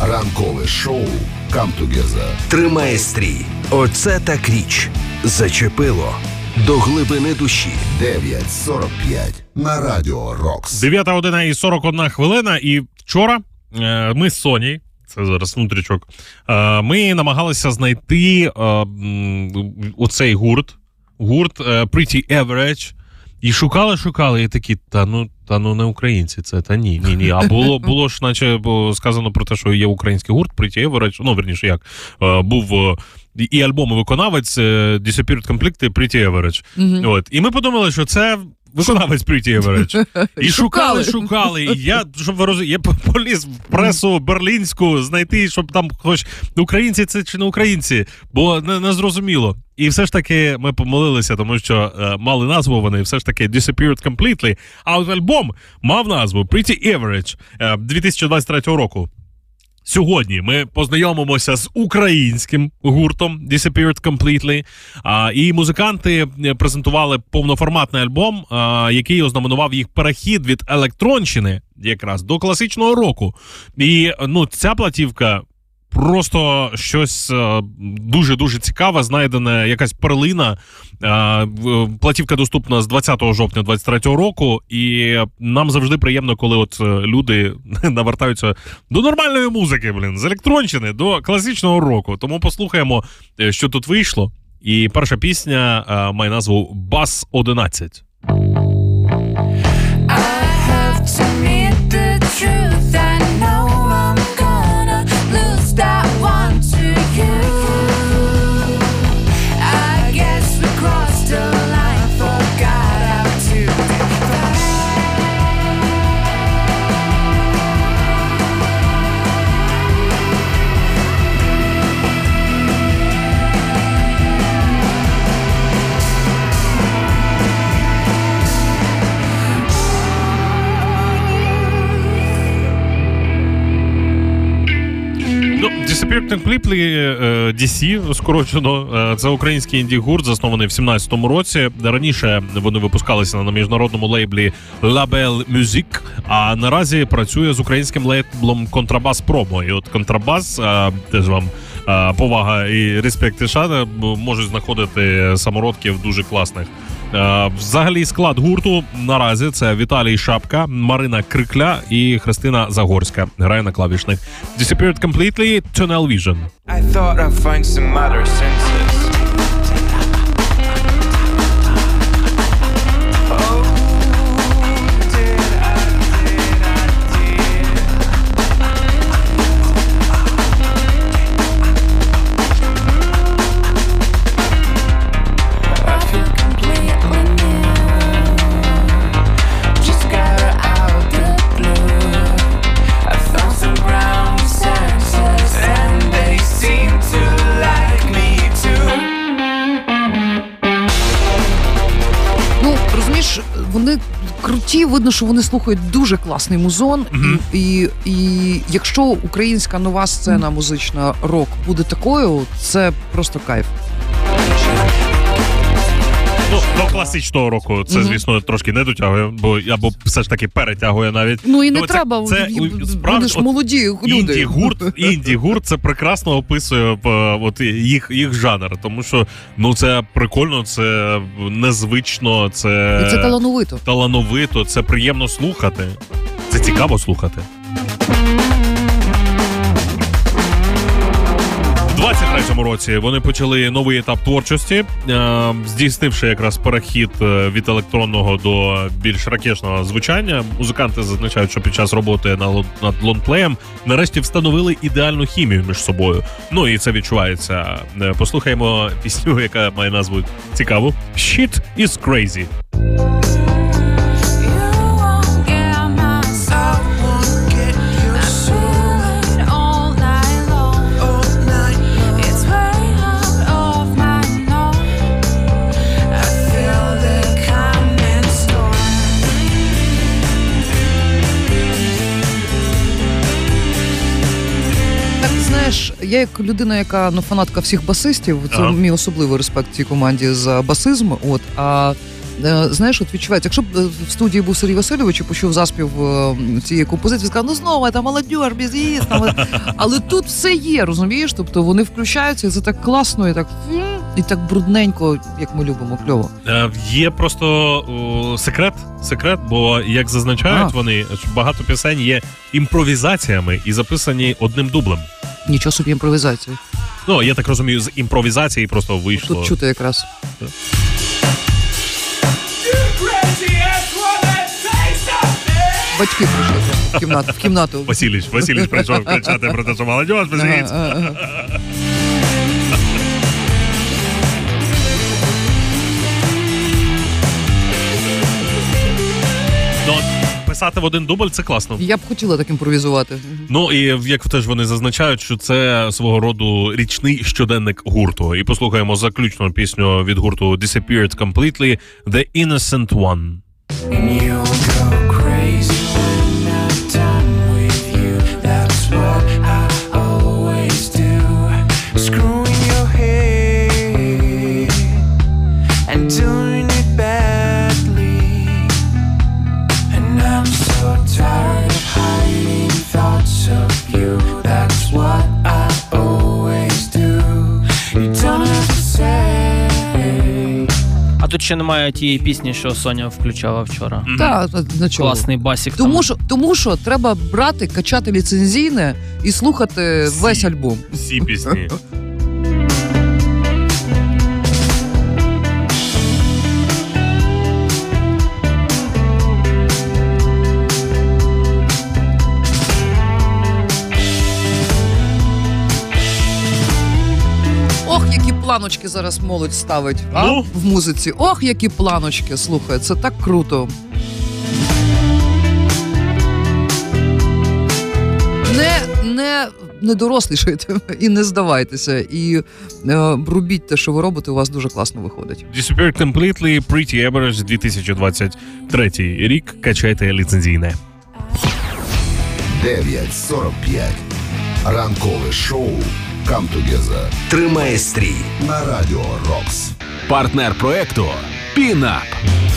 Ранкове шоу «Come Together» тримає стрій. Оце так річ. Зачепило до глибини душі. 9.45 на Радіо Рокс. 9:41 і вчора ми з Соні, це зараз внутрічок, ми намагалися знайти оцей гурт Pretty Average. І шукали, і такі, та ну не українці це, та ні. А було ж наче сказано про те, що є український гурт Pretty Average, ну, верніше, як, був і альбом, і виконавець Disappeared Completely Pretty Average. Mm-hmm. От. І ми подумали, що це виконавець Pretty Average. І шукали. І я, щоб ви розуміли, я поліз в пресу берлінську знайти, щоб там хоч українці це чи не українці, бо не зрозуміло. І все ж таки ми помилилися, тому що мали назву вони все ж таки Disappeared Completely, а от альбом мав назву Pretty Average 2023 року. Сьогодні ми познайомимося з українським гуртом Disappeared Completely. І музиканти презентували повноформатний альбом, який ознаменував їх перехід від електронщини якраз до класичного року. І ну, ця платівка просто щось дуже-дуже цікаве, знайдена якась перлина. Платівка доступна з 20 жовтня 2023 року, і нам завжди приємно, коли от люди навертаються до нормальної музики, з електронщини, до класичного року. Тому послухаємо, що тут вийшло. І перша пісня має назву «Бас 11». Disappeared Completely, DC, скорочено, це український інді-гурт, заснований в 17-му році. Раніше вони випускалися на міжнародному лейблі Label Music, а наразі працює з українським лейблом Contrabass Promo. І от Contrabass, теж вам повага і респект і шана, можуть знаходити самородків дуже класних. Взагалі склад гурту наразі це Віталій Шапка, Марина Крикля і Христина Загорська. Грає на клавішних. Disappeared Completely, Tunnel Vision. I thought I'd find some other senses. Круті, видно, що вони слухають дуже класний музон, mm-hmm. і якщо українська нова сцена музична рок буде такою, це просто кайф. Ну, до класичного року це, звісно, трошки не дотягує, бо або все ж таки перетягує навіть. Ну і не треба, вони ж молоді люди. Інді-гурт це прекрасно описує от їх жанр, тому що ну це прикольно, це незвично, це... І це талановито. Талановито, це приємно слухати, це цікаво слухати. 23-му році вони почали новий етап творчості, здійснивши якраз перехід від електронного до більш ракешного звучання. Музиканти зазначають, що під час роботи над лонгплеєм нарешті встановили ідеальну хімію між собою. Ну і це відчувається. Послухаємо пісню, яка має назву цікаву «Shit is crazy». Я як людина, яка фанатка всіх басистів, це мій особливий респект цій команді за басизм. От, знаєш, от відчувається. Якщо б в студії був Сергій Васильович і почув заспів цієї композиції, він сказав, ну знову, там молодьор, без її. Але тут все є, розумієш? Тобто вони включаються, і це так класно, і так брудненько, як ми любимо, кльово. Є просто секрет, бо, як зазначають вони, багато пісень є імпровізаціями і записані одним дублем. Нічого собі імпровізації. Ну, я так розумію, з імпровізації просто вийшло. Тут чути якраз. Так. Батьки прийшли в кімнату. Васильович прийшов кричати про те, що молодь, позвіться. Писати в один дубль – це класно. Я б хотіла так імпровізувати. Ну, і як теж вони зазначають, що це свого роду річний щоденник гурту. І послухаємо заключну пісню від гурту Disappeared Completely «The Innocent One». Тут ще немає тієї пісні, що Соня включала вчора. Так, на чому? Класний басік. Тому що треба брати, качати ліцензійне і слухати весь альбом. Всі пісні. Планочки зараз молодь ставить, ну? В музиці. Ох, які планочки, слухай, це так круто. Не дорослішайте і не здавайтеся. І робіть те, що ви робите, у вас дуже класно виходить. Disappeared Completely, Pretty Average, 2023 рік. Качайте ліцензійне. 9:45. Ранкове шоу Come Together. Тримає стрій на Радіо Рокс. Партнер проекту Pinup.